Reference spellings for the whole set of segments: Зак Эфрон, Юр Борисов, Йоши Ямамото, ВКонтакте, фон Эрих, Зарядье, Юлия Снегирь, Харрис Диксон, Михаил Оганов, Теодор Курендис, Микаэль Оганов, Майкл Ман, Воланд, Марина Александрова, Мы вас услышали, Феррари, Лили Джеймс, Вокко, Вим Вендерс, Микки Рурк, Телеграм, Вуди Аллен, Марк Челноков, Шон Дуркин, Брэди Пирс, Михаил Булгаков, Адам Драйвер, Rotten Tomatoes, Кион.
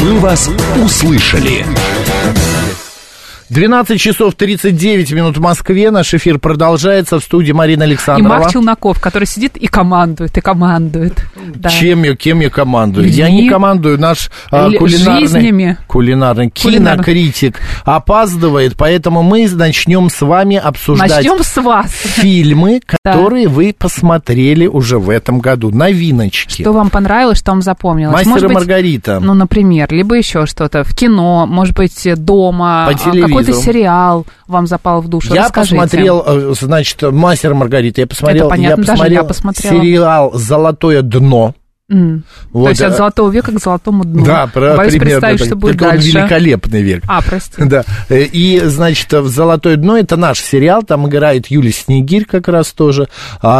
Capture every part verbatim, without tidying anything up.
Мы вас услышали. двенадцать часов тридцать девять минут в Москве. Наш эфир продолжается. В студии Марина Александрова. И Марк Челноков, который сидит и командует, и командует. Да. Чем я, кем я командую? Ли... Я не командую. Наш а, кулинарный, кулинарный кинокритик опаздывает, поэтому мы начнем с вами обсуждать начнем с вас. фильмы, которые да. вы посмотрели уже в этом году. Новиночки. Что вам понравилось, что вам запомнилось. «Мастер и Маргарита». Ну, например, либо еще что-то. В кино, может быть, дома. По телевизору. Какой-то сериал вам запал в душу. Я Расскажите. посмотрел, значит, «Мастер и Маргарита». Я посмотрел, понятно, я посмотрел я сериал «Золотое дно». Mm. Вот. То есть от золотого века к золотому дну. Да, про, Боюсь примерно представить, так. что будет Только дальше. Он великолепный век. А, прости. Да. И, значит, «Золотое дно» — это наш сериал, там играет Юлия Снегирь как раз тоже.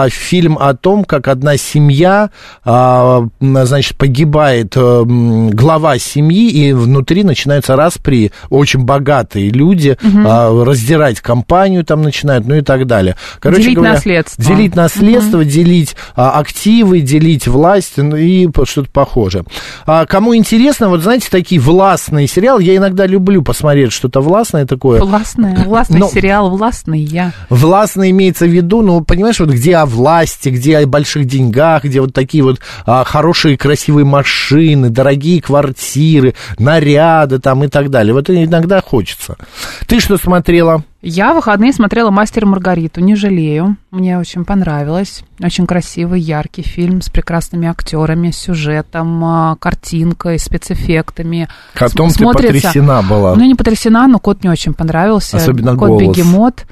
Фильм о том, как одна семья, значит, погибает глава семьи, и внутри начинаются распри, очень богатые люди, mm-hmm. раздирать компанию там начинают, ну и так далее. Короче делить говоря, наследство. Делить наследство, mm-hmm. делить активы, делить власть, и что-то похожее. А кому интересно, вот знаете, такие властные сериалы, я иногда люблю посмотреть что-то властное такое. Властное, властный но, сериал, властный я. Властный имеется в виду, ну, понимаешь, вот где о власти, где о больших деньгах, где вот такие вот а, хорошие, красивые машины, дорогие квартиры, наряды там и так далее. Вот иногда хочется. Ты что смотрела? Я в выходные смотрела «Мастер и Маргариту», не жалею, мне очень понравилось, очень красивый, яркий фильм с прекрасными актерами, сюжетом, картинкой, спецэффектами. Котом См- ты смотрится... потрясена была. Ну, не потрясена, но кот не очень понравился. Особенно кот голос. Кот-бегемот.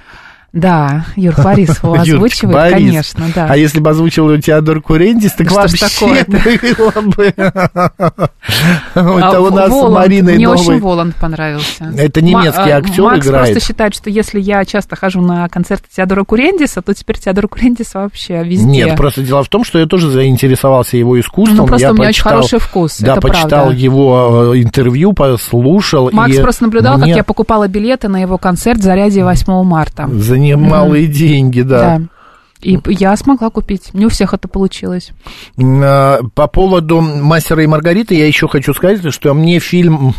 Да, Юр Борисов его озвучивает, Борис. конечно, да. А если бы озвучил Теодор Курендис, так да вообще было бы... Это у нас с Мариной новый... Мне очень Воланд понравился. Это немецкий актер играет. Макс просто считает, что если я часто хожу на концерты Теодора Курендиса, то теперь Теодор Курендис вообще везде. Нет, просто дело в том, что я тоже заинтересовался его искусством. Ну, просто у меня очень хороший вкус, да, почитал его интервью, послушал. Макс просто наблюдал, как я покупала билеты на его концерт в Зарядье восьмого марта. Немалые mm-hmm. деньги, да. да. И я смогла купить. Не у всех это получилось. По поводу «Мастера и Маргариты» я еще хочу сказать, что мне фильм...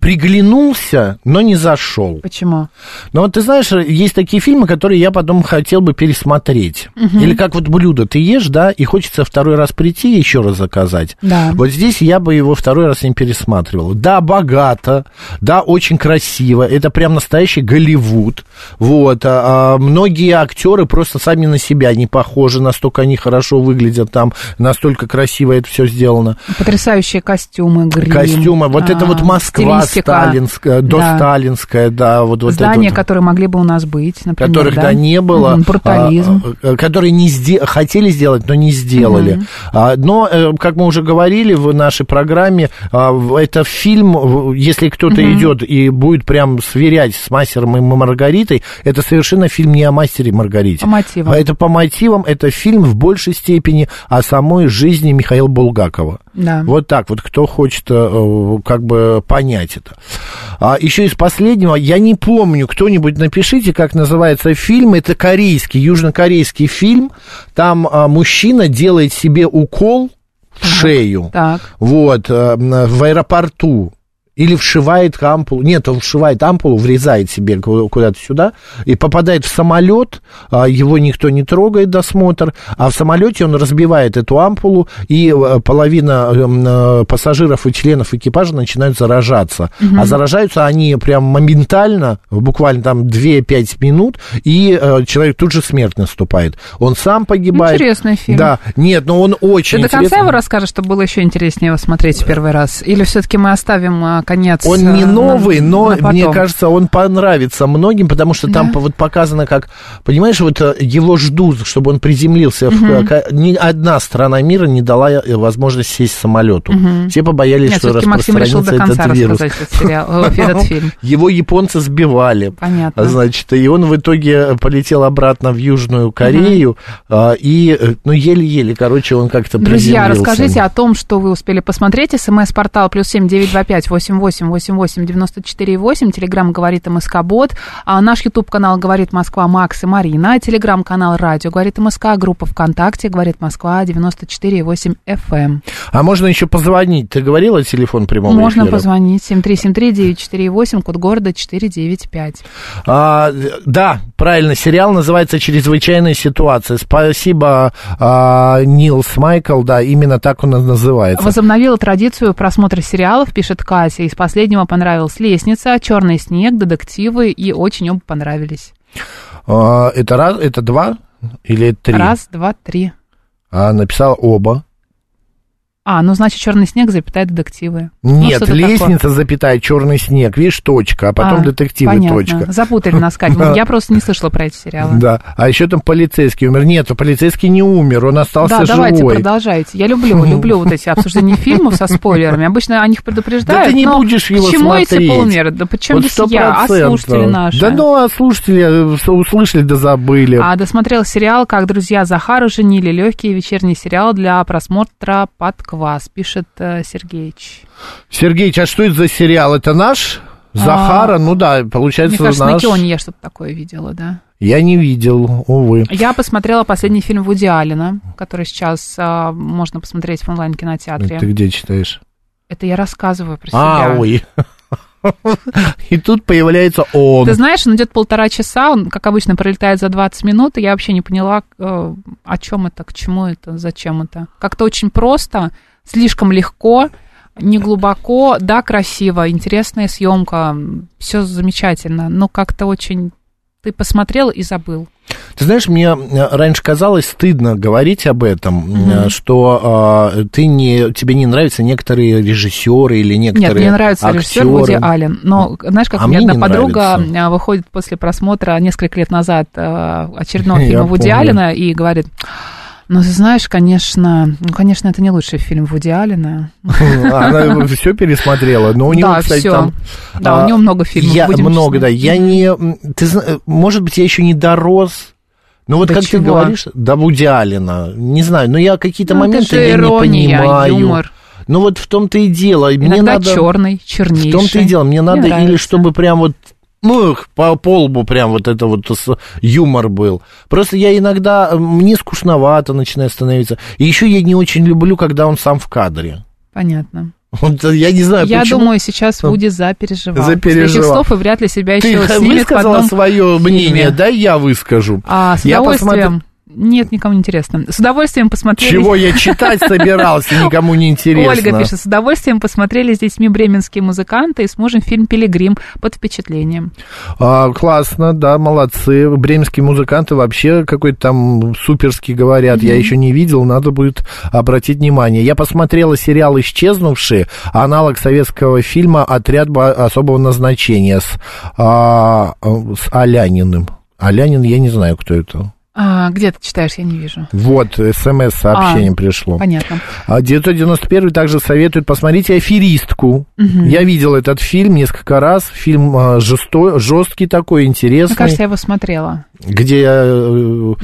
приглянулся, но не зашел. Почему? Ну, вот ты знаешь, есть такие фильмы, которые я потом хотел бы пересмотреть. Угу. Или как вот блюдо ты ешь, да, и хочется второй раз прийти и еще раз заказать. Да. Вот здесь я бы его второй раз не пересматривал. Да, богато, да, очень красиво. Это прям настоящий Голливуд. Вот. А многие актеры просто сами на себя не похожи, настолько они хорошо выглядят там, настолько красиво это все сделано. Потрясающие костюмы, грим. Костюмы. Вот а, это вот Москва сталинская, досталинская, да. да вот, вот здания, вот. которые могли бы у нас быть, например. Которых, да, да не было. Угу, брутализм. А, которые не сде- хотели сделать, но не сделали. Угу. А, но, как мы уже говорили в нашей программе, а, это фильм, если кто-то угу. идет и будет прям сверять с «Мастером и Маргаритой», это совершенно фильм не о «Мастере и Маргарите». По мотивам. Это по мотивам, это фильм в большей степени о самой жизни Михаила Булгакова. Да. Вот так вот, кто хочет как бы понять это. А, еще из последнего, я не помню, кто-нибудь напишите, как называется фильм, это корейский, южнокорейский фильм, там а, мужчина делает себе укол в шею, так. вот, а, в аэропорту, или вшивает ампулу, нет, он вшивает ампулу, врезает себе куда-то сюда, и попадает в самолет, его никто не трогает, досмотр, а в самолете он разбивает эту ампулу, и половина пассажиров и членов экипажа начинают заражаться. Угу. А заражаются они прям моментально, буквально там две-пять минут, и человек тут же смерть наступает. Он сам погибает. Интересный фильм. Да, нет, но он очень Ты интересный. Ты до конца его расскажешь, чтобы было еще интереснее его смотреть в первый раз? Или все-таки мы оставим... Конец, он не новый, на, но, на мне кажется, он понравится многим, потому что да? там вот показано, как, понимаешь, вот его ждут, чтобы он приземлился. Угу. В, ни одна страна мира не дала возможность сесть в самолету. Угу. Все побоялись, Нет, что распространится этот вирус. Этот фильм. Его японцы сбивали. Понятно. Значит, и он в итоге полетел обратно в Южную Корею, угу. и, ну, еле-еле, короче, он как-то Друзья, приземлился. Друзья, расскажите о том, что вы успели посмотреть. СМС-портал плюс семь девять два пять восемь восемь восемь восемь восемь девяносто четыре восемь. Телеграм говорит МСК-бот. А наш Ютуб-канал говорит Москва Макс и Марина. Телеграм-канал радио говорит МСК. Группа ВКонтакте говорит Москва девяносто четыре восемь эф эм. А можно еще позвонить? Ты говорила телефон прямого эфира? Можно позвонить. семь три семь три девять четыре восемь, код города четыреста девяносто пять. А, да, правильно. Сериал называется «Чрезвычайная ситуация». Спасибо, а, Нилс Майкл. Да, именно так он называется. Возобновила традицию просмотра сериалов, пишет Кася. Из последнего понравилась «Лестница», «Черный снег», «Детективы», и очень оба понравились. А, это раз, это два или это три? Раз, два, три. А написала оба. А, ну, значит, «Черный снег», запятая, «Детективы». Нет, ну, «Лестница», такое? Запятая, «Черный снег», видишь, точка, а потом а, «Детективы», понятно. Точка. Запутали нас, Катя, я просто не слышала про эти сериалы. Да, а еще там «Полицейский» умер. Нет, «Полицейский» не умер, он остался живой. Да, давайте, продолжайте. Я люблю, люблю вот эти обсуждения фильмов со спойлерами. Обычно о них предупреждают. Да ты не будешь его смотреть. Почему эти полмеры? Да почему без я? А слушатели наши? Да ну, а слушатели услышали да забыли. А досмотрел сериал «Как друзья Захара женили», легкий вечерний сериал для просмотра под квартал. Вас, пишет Сергеич. Сергеич, а что это за сериал? Это наш? Захара? А, ну да, получается, мне кажется, наш. На Кионе я что-то такое видела, да. Я не видел, увы. Я посмотрела последний фильм Вуди Аллена, который сейчас а, можно посмотреть в онлайн-кинотеатре. Ты где читаешь? Это я рассказываю про себя. А, ой. И тут появляется он. Ты знаешь, он идет полтора часа, он, как обычно, пролетает за двадцать минут, и я вообще не поняла, о чем это, к чему это, зачем это. Как-то очень просто, слишком легко, неглубоко, да, красиво, интересная съемка, все замечательно, но как-то очень... Ты посмотрел и забыл. Ты знаешь, мне раньше казалось стыдно говорить об этом, mm-hmm. что э, ты не, тебе не нравятся некоторые режиссеры или некоторые актеры. Нет, мне нравится режиссер Вуди Аллен. Но знаешь, как а у меня одна подруга нравится. Выходит после просмотра несколько лет назад очередного фильма Вуди Аллена и говорит... Ну, ты знаешь, конечно, ну, конечно, это не лучший фильм Вуди Аллена. Она все пересмотрела, но у него, да, кстати, все. Там... Да, а, у него много фильмов, я, будем много, честны. Да. Я не... Ты, может быть, я еще не дорос... Ну, вот да как чего? Ты говоришь, да, Вуди Аллена, не знаю, но я какие-то ну, моменты я ирония, не понимаю. Юмор. Ну, вот в том-то и дело. Иногда мне надо... черный, чернейший. В том-то и дело, мне надо мне или чтобы прям вот... Ну, по, по лбу прям вот это вот юмор был. Просто я иногда, мне скучновато начинает становиться. И еще я не очень люблю, когда он сам в кадре. Понятно. Я не знаю, я почему. Я думаю, сейчас Вуди запереживал. Запереживал. Таких слов и вряд ли себя еще снимет. Ты высказала свое мнение, да, я выскажу. А, с я удовольствием. Посмотр... Нет, никому не интересно. С удовольствием посмотрели... Чего я читать собирался, никому не интересно. Ольга пишет, с удовольствием посмотрели с детьми бременские музыканты и с мужем фильм «Пилигрим» под впечатлением. А, классно, да, молодцы. Бременские музыканты вообще какой-то там суперский говорят. Mm-hmm. Я еще не видел, надо будет обратить внимание. Я посмотрела сериал «Исчезнувшие», аналог советского фильма «Отряд особого назначения» с, а, с Аляниным. Алянин, я не знаю, кто это. А, где ты читаешь, я не вижу. Вот, смс-сообщение а, пришло. Понятно. девятьсот девяносто первый также советует посмотреть «Аферистку». Угу. Я видел этот фильм несколько раз. Фильм жесто... жесткий такой, интересный. Мне кажется, я его смотрела. Где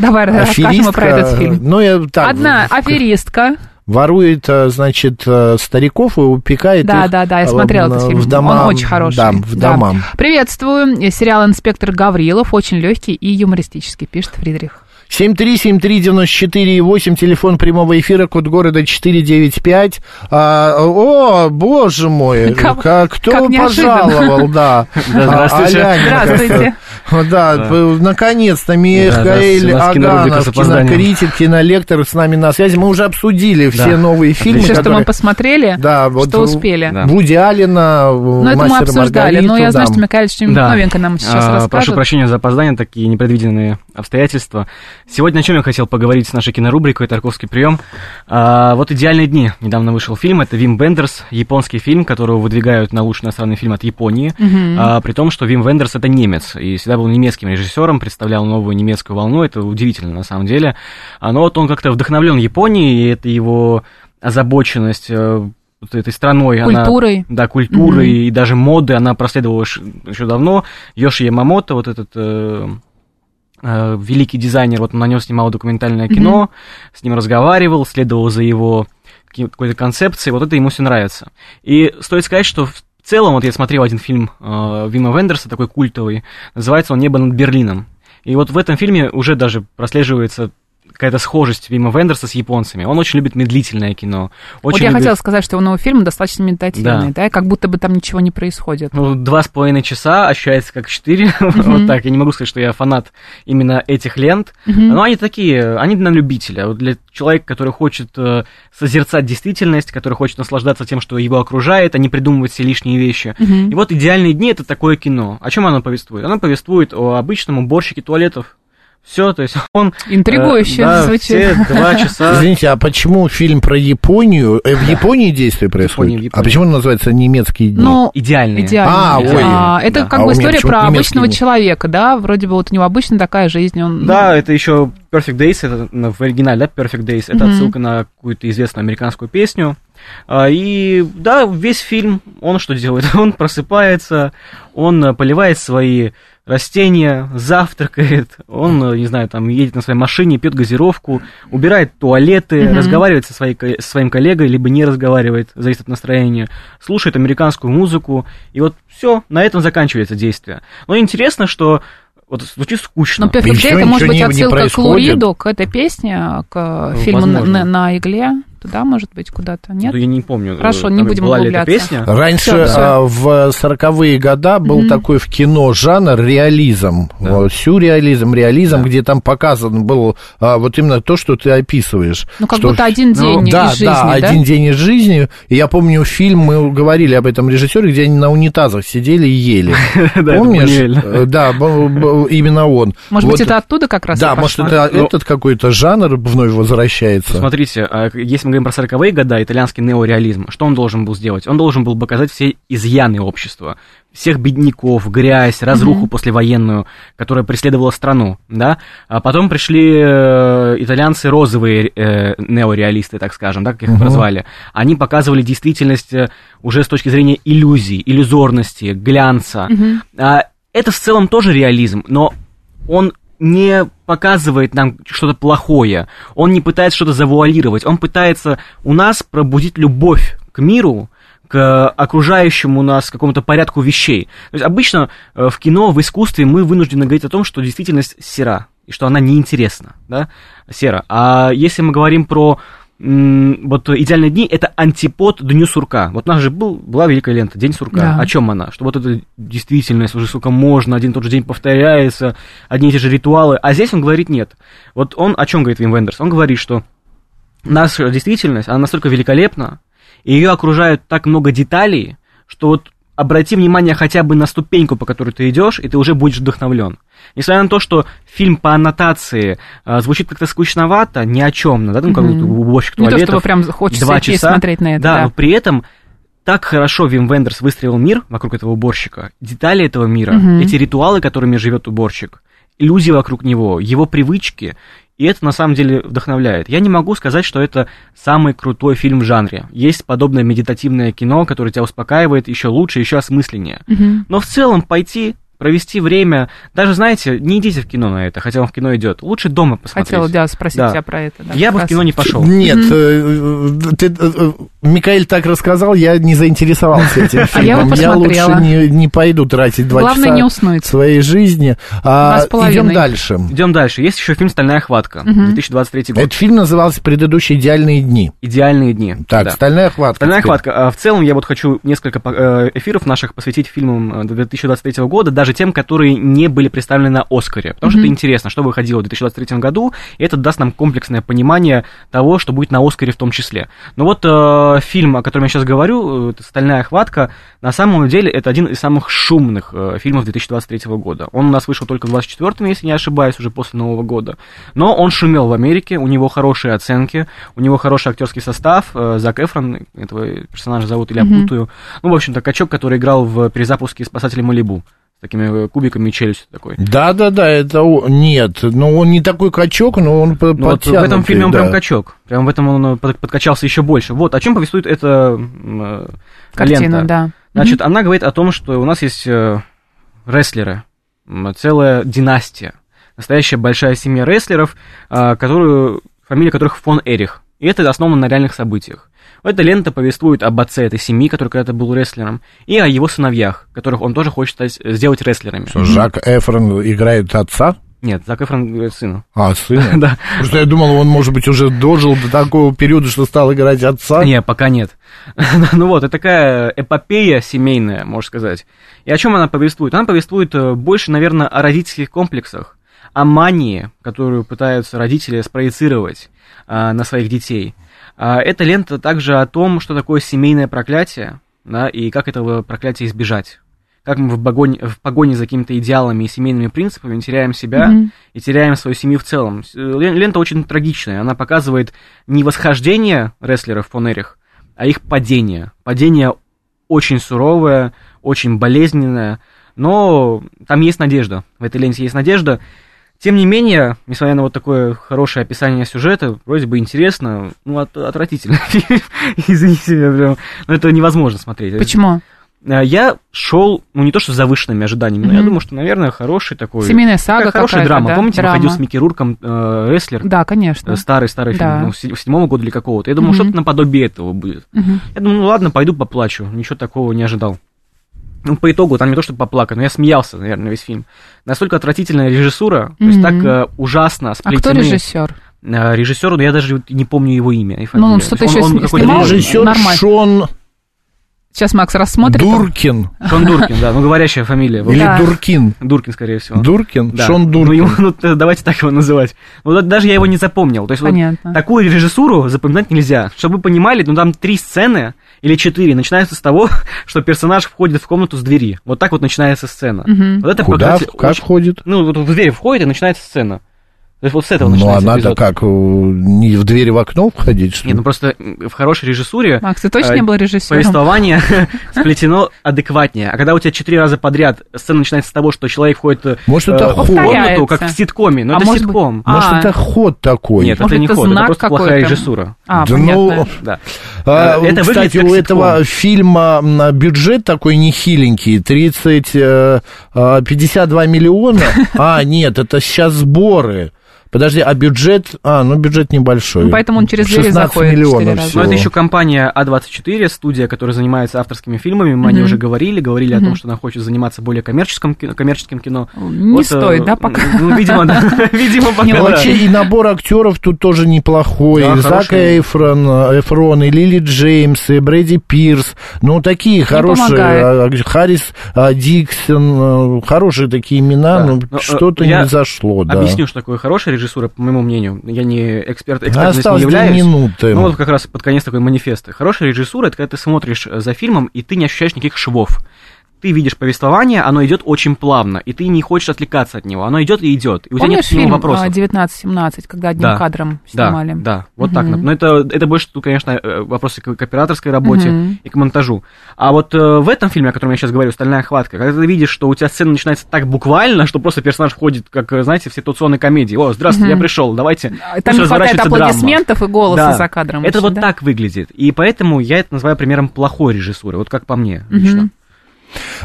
Давай аферистка... расскажем про этот фильм. Ну, я, так, Одна аферистка... Ворует, значит, стариков и упекает да, их да, да, я смотрела в, этот фильм. В дома. Он очень хороший. Да, в да. дома. Приветствую. Сериал «Инспектор Гаврилов» очень легкий и юмористический, пишет Фридрих. семь три семь три девяносто четыре восемь, телефон прямого эфира, код города четыреста девяносто пять. А, о, боже мой, как, как, кто как пожаловал, да. Здравствуйте. Здравствуйте. Да, наконец-то Михаил Оганов, кинокритик, кинолектор, с нами на связи. Мы уже обсудили все новые фильмы. Все, что мы посмотрели, что успели. Вуди Аллена, «Мастер и Маргарита». Ну, это мы обсуждали, но я знаю, что Михаил что-нибудь новенькое нам сейчас расскажет. Прошу прощения за опоздание, такие непредвиденные обстоятельства. Сегодня о чем я хотел поговорить с нашей кинорубрикой «Тарковский прием». А, вот «Идеальные дни». Недавно вышел фильм. Это Вим Вендерс, японский фильм, которого выдвигают на лучший иностранный фильм от Японии. Mm-hmm. А, при том, что Вим Вендерс — это немец. И всегда был немецким режиссером, представлял новую немецкую волну. Это удивительно, на самом деле. А, но вот он как-то вдохновлен Японией, и это его озабоченность... этой страной. Культурой. Она, да, культурой mm-hmm. и даже моды. Она проследовала еще давно. Йоши Ямамото, вот этот... Э, великий дизайнер, вот он на нем снимал документальное кино, mm-hmm. с ним разговаривал, следовал за его какой-то концепцией, вот это ему все нравится. И стоит сказать, что В целом, вот я смотрел один фильм э, Вима Вендерса, такой культовый, называется он «Небо над Берлином». И вот в этом фильме уже даже прослеживается какая-то схожесть Вима Вендерса с японцами. Он очень любит медлительное кино. Очень вот я любит... хотела сказать, что у него фильм достаточно медлительный, да. да, как будто бы там ничего не происходит. Ну, два с половиной часа ощущается как четыре, mm-hmm. вот так. Я не могу сказать, что я фанат именно этих лент, mm-hmm. но они такие, они на любителя. Вот для человека, который хочет созерцать действительность, который хочет наслаждаться тем, что его окружает, а не придумывать все лишние вещи. Mm-hmm. И вот «Идеальные дни» — это такое кино. О чем оно повествует? Оно повествует о обычном уборщике туалетов. Все, то есть он... Интригующе э, да, звучит. Все два часа... Извините, а почему фильм про Японию? Э, в Японии действие происходит? Япония, Япония. А почему он называется «Немецкие дни»? Ну, идеальные. идеальные. А, ой. А, это да. как а бы история про обычного дни. человека, да? Вроде бы вот у него обычно такая жизнь. Он... Да, это еще Perfect Days, это в оригинале, да, Perfect Days. Это mm-hmm. отсылка на какую-то известную американскую песню. И да, весь фильм, он что делает? Он просыпается, он поливает свои... растения, завтракает, он, не знаю, там, едет на своей машине, пьет газировку, убирает туалеты, mm-hmm. разговаривает со своей, со своим коллегой, либо не разговаривает, зависит от настроения, слушает американскую музыку, и вот все, на этом заканчивается действие. Но интересно, что вот звучит скучно. Но Perfect Day, это может быть не, отсылка не к Луриду, к этой песне, к ну, фильму на, на игле. Туда, может быть, куда-то, нет? Ну, я не помню. Хорошо, не будем углубляться. Раньше а, в сороковые года был mm-hmm. такой в кино жанр реализм. Да. Сюрреализм, реализм, да. где там показан был а, вот именно то, что ты описываешь. Ну, как что... будто один день ну, из да, жизни, да? Да, один день из жизни. И я помню фильм, мы говорили об этом режиссере, где они на унитазах сидели и ели. Помнишь? Да, именно он. Может быть, это оттуда как раз и пошло? Да, может, это этот какой-то жанр вновь возвращается. Смотрите, если мы про сороковые годы, итальянский неореализм, что он должен был сделать? Он должен был показать все изъяны общества, всех бедняков, грязь, разруху mm-hmm. послевоенную, которая преследовала страну, да? А потом пришли итальянцы розовые э, неореалисты, так скажем, да, как их mm-hmm. прозвали. Они показывали действительность уже с точки зрения иллюзий, иллюзорности, глянца. Mm-hmm. А, это в целом тоже реализм, но он не показывает нам что-то плохое, он не пытается что-то завуалировать, он пытается у нас пробудить любовь к миру, к окружающему нас какому-то порядку вещей. То есть обычно в кино, в искусстве мы вынуждены говорить о том, что действительность сера, и что она неинтересна, да, сера. А если мы говорим про м- вот «Идеальные дни», это антипод «Дню сурка». Вот у нас же был, была великая лента «День сурка». Да. О чем она? Что вот эта действительность уже, сука, можно, один и тот же день повторяется, одни и те же ритуалы. А здесь он говорит нет. Вот он о чем говорит Вим Вендерс? Он говорит, что наша действительность, она настолько великолепна, и ее окружают так много деталей, что вот обрати внимание хотя бы на ступеньку, по которой ты идешь, и ты уже будешь вдохновлен. Несмотря на то, что фильм по аннотации э, звучит как-то скучновато, ни о чем, да, ну, как будто уборщик туалетов. Не то, чтобы прям хочется идти смотреть на это. Да, да, но при этом так хорошо Вим Вендерс выстроил мир вокруг этого уборщика, детали этого мира, mm-hmm. эти ритуалы, которыми живет уборщик, иллюзии вокруг него, его привычки, и это на самом деле вдохновляет. Я не могу сказать, что это самый крутой фильм в жанре. Есть подобное медитативное кино, которое тебя успокаивает еще лучше, еще осмысленнее. Mm-hmm. Но в целом пойти... провести время, даже, знаете, не идите в кино на это, хотя он в кино идет. Лучше дома посмотреть. Хотела, да, спросить да. тебя про это. Да, я бы раз. в кино не пошел. Нет, mm-hmm. ты, Микаэль так рассказал, я не заинтересовался этим фильмом. А я, я лучше не, не пойду тратить два Главное, часа своей жизни. А, идем дальше. Идем дальше. Есть еще фильм «Стальная хватка», mm-hmm. две тысячи двадцать третий год. Этот фильм назывался предыдущий «Идеальные дни». «Идеальные дни». Так, да. «Стальная хватка». «Стальная теперь. хватка». В целом я вот хочу несколько эфиров наших посвятить фильмам две тысячи двадцать третьего года, даже тем, которые не были представлены на «Оскаре». Потому mm-hmm. что это интересно, что выходило в две тысячи двадцать третьем году, и это даст нам комплексное понимание того, что будет на «Оскаре» в том числе. Но вот э, фильм, о котором я сейчас говорю, «Стальная хватка», на самом деле это один из самых шумных э, фильмов две тысячи двадцать третьего года. Он у нас вышел только в двадцать четвёртом, если не ошибаюсь, уже после Нового года. Но он шумел в Америке, у него хорошие оценки, у него хороший актерский состав. Э, Зак Эфрон, этого персонажа зовут, или mm-hmm. опутаю. Ну, в общем-то, качок, который играл в перезапуске «Спасателей Малибу». Такими кубиками челюсть такой. Да-да-да, это он. Нет, ну он не такой качок, но он ну, вот в этом фильме он да. прям качок. Прям в этом он подкачался еще больше. Вот о чем повествует эта э, картина, лента. Да. Значит, mm-hmm. она говорит о том, что у нас есть э, рестлеры, целая династия, настоящая большая семья рестлеров, э, которую, фамилия которых фон Эрих. И это основано на реальных событиях. Эта лента повествует об отце этой семьи, который когда-то был рестлером, и о его сыновьях, которых он тоже хочет стать, сделать рестлерами. Что, Зак Эфрон играет отца? Нет, Зак Эфрон играет сына. А, сына? Да. Потому что я думал, он, может быть, уже дожил до такого периода, что стал играть отца. Нет, пока нет. Ну вот, это такая эпопея семейная, можно сказать. И о чем она повествует? Она повествует больше, наверное, о родительских комплексах, о мании, которую пытаются родители спроецировать а, на своих детей. А, эта лента также о том, что такое семейное проклятие, да, и как этого проклятия избежать. Как мы в погоне, в погоне за какими-то идеалами и семейными принципами теряем себя mm-hmm. и теряем свою семью в целом. Лента очень трагичная. Она показывает не восхождение рестлеров в понерях, а их падение. Падение очень суровое, очень болезненное, но там есть надежда. В этой ленте есть надежда. Тем не менее, несмотря на вот такое хорошее описание сюжета, вроде бы интересно, ну, от, отвратительно. Извините меня, прям. Но это невозможно смотреть. Почему? Я шел, ну, не то, что с завышенными ожиданиями, mm-hmm. но я думаю, что, наверное, хороший такой... Семейная сага какая-то, хорошая драма. Да? Помните, драма. Выходил с Микки Рурком э, рестлер? Да, конечно. Старый-старый да. фильм, ну, с седьмого года или какого-то. Я думал, mm-hmm. что-то наподобие этого будет. Mm-hmm. Я думал, ну, ладно, пойду поплачу. Ничего такого не ожидал. Ну, по итогу, там не то, что поплакать, но я смеялся, наверное, весь фильм. Настолько отвратительная режиссура, mm-hmm. то есть так э, ужасно сплетены... А кто режиссер? Э, режиссер, я даже не помню его имя. Ну, он что-то еще снимал? Режиссер нормально. Шон... Сейчас Макс рассмотрит. Дуркин. Шон Дуркин, да, ну говорящая фамилия. Или да. Дуркин. Дуркин, скорее всего. Дуркин, да. Шон Дуркин. Ну, ему, ну, давайте так его называть. Ну, даже я его не запомнил. То есть понятно. Вот такую режиссуру запоминать нельзя. Чтобы вы понимали, ну там три сцены или четыре начинаются с того, что персонаж входит в комнату с двери. Вот так вот начинается сцена. Угу. Вот это куда? Показатель... Как входит? Ну, вот в дверь входит и начинается сцена. То есть вот с этого начинается. Ну, а надо как, не в дверь в окно входить, что ли? Нет, ну просто в хорошей режиссуре... Макс, ты точно не был режиссером? Повествование сплетено адекватнее. А когда у тебя четыре раза подряд сцена начинается с того, что человек входит в комнату, как в ситкоме, но это ситком. Может, это ход такой? Нет, это не ход, это просто плохая режиссура. А, понятно. Кстати, у этого фильма бюджет такой нехиленький, тридцать, пятьдесят два миллиона. А, нет, это сейчас сборы. Подожди, а бюджет... А, ну бюджет небольшой. Ну, поэтому он через двери заходит миллионов всего. Но это еще компания а двадцать четыре, студия, которая занимается авторскими фильмами. Мы mm-hmm. о ней уже говорили, говорили mm-hmm. о том, что она хочет заниматься более коммерческим кино. Коммерческим кино. Не вот, стоит, э, да, пока? Ну, видимо, да. Видимо, пока. Вообще и набор актеров тут тоже неплохой. Зак Эфрон, Эфрон, и Лили Джеймс, и Брэди Пирс. Ну, такие хорошие. Харрис Диксон. Хорошие такие имена, но что-то не зашло. Объясню, что такое хорошее режиссура, по моему мнению, я не эксперт, экспертность не являюсь, минуты. Но вот как раз под конец такой манифест. Хорошая режиссура — это когда ты смотришь за фильмом, и ты не ощущаешь никаких швов. Ты видишь повествование, оно идет очень плавно, и ты не хочешь отвлекаться от него. Оно идет и идет, и у тебя нет ни вопросов. Помнишь фильм «девятнадцать семнадцать», когда одним да, кадром снимали? Да, да, вот угу. так. Но это, это больше, конечно, вопросы к операторской работе угу. и к монтажу. А вот в этом фильме, о котором я сейчас говорю, «Стальная хватка», когда ты видишь, что у тебя сцена начинается так буквально, что просто персонаж входит, как, знаете, в ситуационной комедии. «О, здравствуйте, угу. я пришел, давайте». Там не хватает аплодисментов драма. И голоса да. за кадром. Это очень, вот да? так выглядит. И поэтому я это называю примером плохой режиссуры, вот как по мне угу. лично.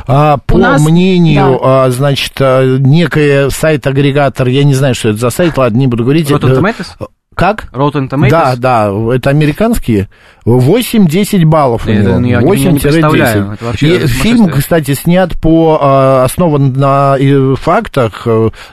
А, по нас... мнению, да. а, значит, а, некий сайт-агрегатор, я не знаю, что это за сайт, ладно, не буду говорить. Rotten Tomatoes? Как? Rotten Tomatoes? Да, да, это американские. восемь-десять баллов у него. восемь десять. Фильм, кстати, снят по... основан на фактах,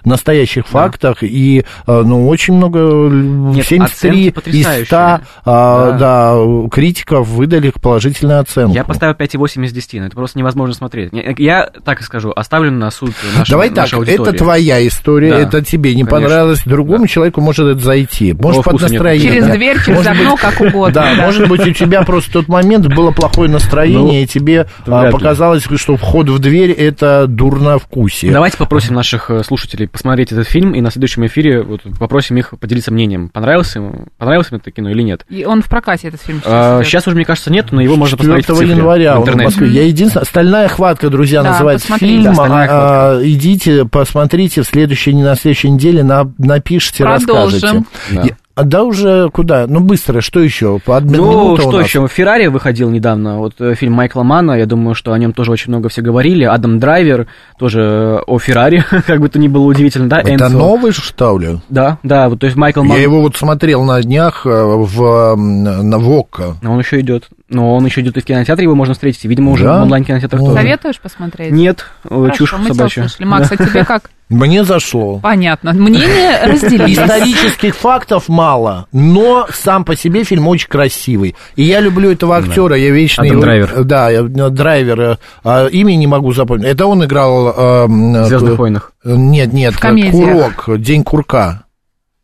настоящих фактах, да. и, ну, очень много... Нет, семьдесят три из ста да. Да, критиков выдали положительную оценку. Я поставил пять целых восемь из десяти, но это просто невозможно смотреть. Я так и скажу, оставлю на суд нашу, Давай так, аудитории. Это твоя история, да, это тебе не конечно. Понравилось, другому да. человеку может это зайти. Может, под настроение. Через дверь, через окно, как угодно. Да, может быть, у тебя просто в тот момент было плохое настроение, ну, и тебе показалось, что вход в дверь — это дурновкусие. Давайте попросим наших слушателей посмотреть этот фильм, и на следующем эфире вот попросим их поделиться мнением. Понравился ему? Понравилось им это кино или нет? И он в прокате, этот фильм? Сейчас, а, сейчас уже, мне кажется, нет, но его можно посмотреть в цифре. четвёртого января в интернете. Я единственное... «Стальная хватка», друзья, да, называется фильм. Да, а, идите, посмотрите, в следующей, не на следующей неделе на, напишите, Продолжим. Расскажете. Да. Да уже куда? Ну, быстро, что еще? По одной минуте у нас. Ну, что еще? «Феррари» выходил недавно, вот фильм Майкла Мана, я думаю, что о нем тоже очень много все говорили. «Адам Драйвер» тоже о «Феррари», как бы то ни было удивительно, да? Это Энцо. Новый, что ли? Да, да, вот, то есть Майкл Ман... Я его вот смотрел на днях в, на «Вокко». Он еще идет. Но он еще идет и в кинотеатре, его можно встретить, видимо, уже да? в онлайн-кинотеатрах тоже. Советуешь посмотреть? Нет, хорошо, чушь собачья. Хорошо, мы тебя услышали. Макс, а тебе как? Мне зашло. Понятно. Мнение разделились. Исторических фактов мало, но сам по себе фильм очень красивый. И я люблю этого актера, да. я вечный... Адам Драйвер. Да, я, Драйвер. А, имя не могу запомнить. Это он играл... Э, в «Звездных войнах». Нет, нет, «Курок», «День курка».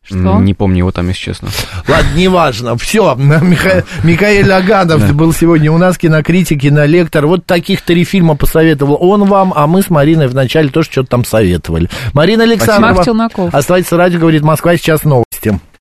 Что? Не помню его там, если честно. Ладно, неважно. Все, Миха... Микаэль Оганов был сегодня у нас, кинокритик, кинолектор. Вот таких три фильма посоветовал он вам, а мы с Мариной вначале тоже что-то там советовали. Марина Александрова. Марк Челноков. Оставайтесь радио, говорит Москва, сейчас новости.